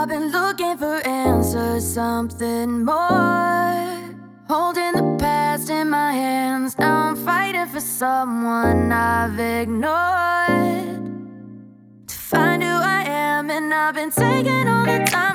I've been looking for answers, something more. Holding the past in my hands, now I'm fighting for someone I've ignored. To find who I am, and I've been taking all the time.